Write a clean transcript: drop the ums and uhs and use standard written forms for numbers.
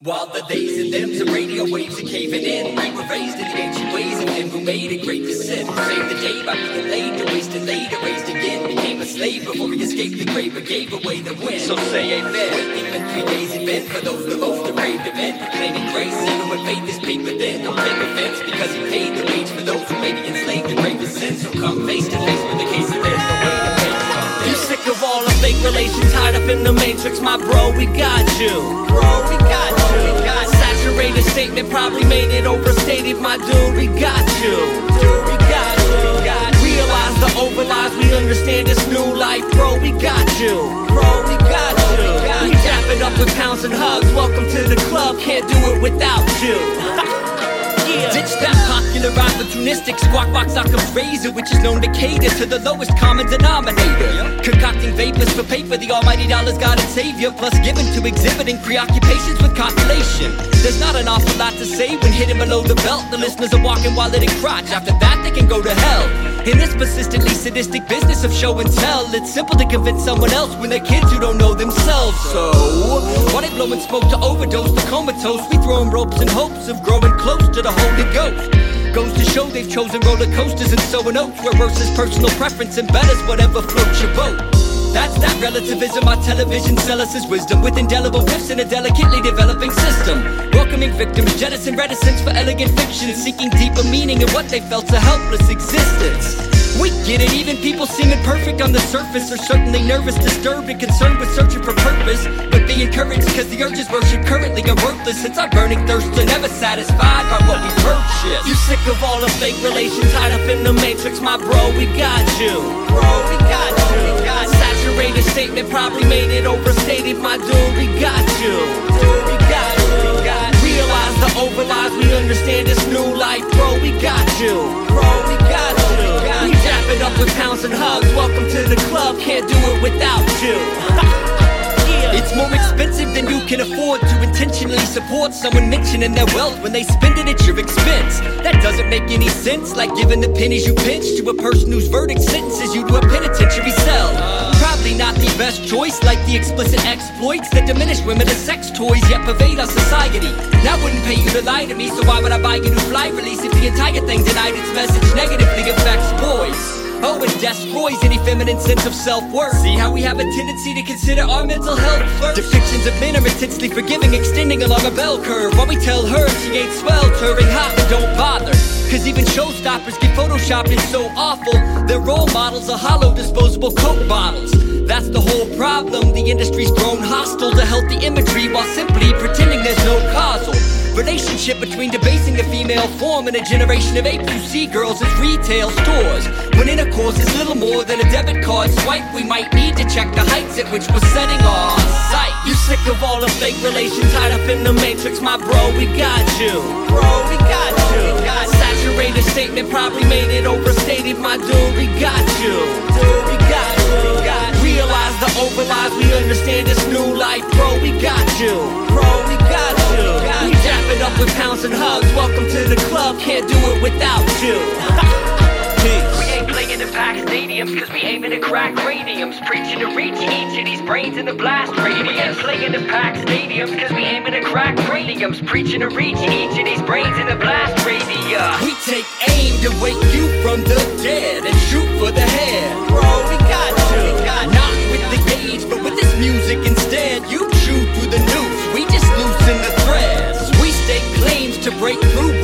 While the days and thems of radio waves are caving in, we were raised in the ancient ways and then we made a great descent. Saved the day by being laid, to waste and later raised again. Became a slave before we escaped the grave, but gave away the wind. So say amen. Waiting for 3 days event for those that most depraved event. Proclaiming grace, even when faith is paid within. Don't take offense because he paid the wage for those who may be enslaved to graver sins. So come face to face with the case of there's no way to face it. You sick of all the fake relations, tied up in the matrix, my bro, we got you. Bro, we got you. Saturated statement probably made it overstated. My dude, we got you. Dude, we got you. Realize the overlies. We understand this new life, bro. We got you. Bro, we got you. We wrap it up with pounds and hugs. Welcome to the club. Can't do it without you. Ditch that popular opportunistic squawk box Occam's razor, which is known to cater to the lowest common denominator. Concocting vapors for paper, the almighty dollar's God and savior, plus given to exhibiting preoccupations with copulation. There's not an awful lot to say when hidden below the belt. The listeners are walking wallet and crotch. After that they can go to hell. In this persistently sadistic business of show and tell, it's simple to convince someone else when they're kids who don't know themselves. So why they blowing smoke to overdose the comatose? We throwing ropes in hopes of growing close to the Holy Ghost. Goes to show they've chosen roller coasters and sowing oats, where worse is personal preference and better's whatever floats your boat. That's that relativism. Our television sell us his wisdom with indelible whiffs in a delicately developing system. Welcoming victims, jettison reticence for elegant fiction, seeking deeper meaning in what they felt a helpless existence. We get it, even people seeming perfect on the surface are certainly nervous, disturbed and concerned with searching for purpose. But be encouraged, cause the urges worship currently are worthless, since our burning thirst are never satisfied by what we purchase. You sick of all the fake relations, tied up in the matrix, my bro, we got you. Bro, we got you. Saturated statement probably made it overstated, my dude, we got you. Dude, we got you. Realize the overlies, we understand this new life, bro, we got you. Bro, we got you. We wrap it up with pounds and hugs. Welcome to the club. Can't do it without you. It's more expensive than you can afford to intentionally support someone mentioning their wealth when they spend it at your expense. That doesn't make any sense. Like giving the pennies you pinch to a person whose verdict sentences you to a penitentiary cell. Probably not the best choice, like the explicit exploits that diminish women as sex toys yet pervade our society. That wouldn't pay you to lie to me, so why would I buy you new fly release if the entire thing denied its message negatively affects boys? Oh, it destroys any feminine sense of self-worth. See how we have a tendency to consider our mental health first. Depictions of men are intensely forgiving, extending along a bell curve, while we tell her she ain't swell, turning hot, but don't bother. Cause even showstoppers get photoshopped, it's so awful. Their role models are hollow, disposable Coke bottles. That's the whole problem. The industry's grown hostile to healthy imagery while simply pretending there's no causal relationship between debasing the female form and a generation of apes who see girls as retail stores, when intercourse is little more than a debit card swipe. We might need to check the heights at which we're setting our sight. You sick of all the fake relations, tied up in the matrix, my bro, we got you. Bro, we got you. Saturated statement probably made it overstated, my dude, we got you. Dude, we got you. Realize the overlies, we understand this new life, bro, we got you. Bro, we got you. We wrap it up with pounds and hugs. Welcome to the club. Can't do it without you. We ain't playing in packed stadiums, cause we aiming to crack radiums. Preaching to reach each of these brains in the blast radius. We ain't playing in packed stadiums, cause we aiming to crack radiums. Preaching to reach each of these brains in the blast radius. We take aim to wake you from the dead and shoot for the head. Bro, we got you. Not with the gauge, but with this music instead. You chew through the noose, we just loosen the threads. We stake claims to break through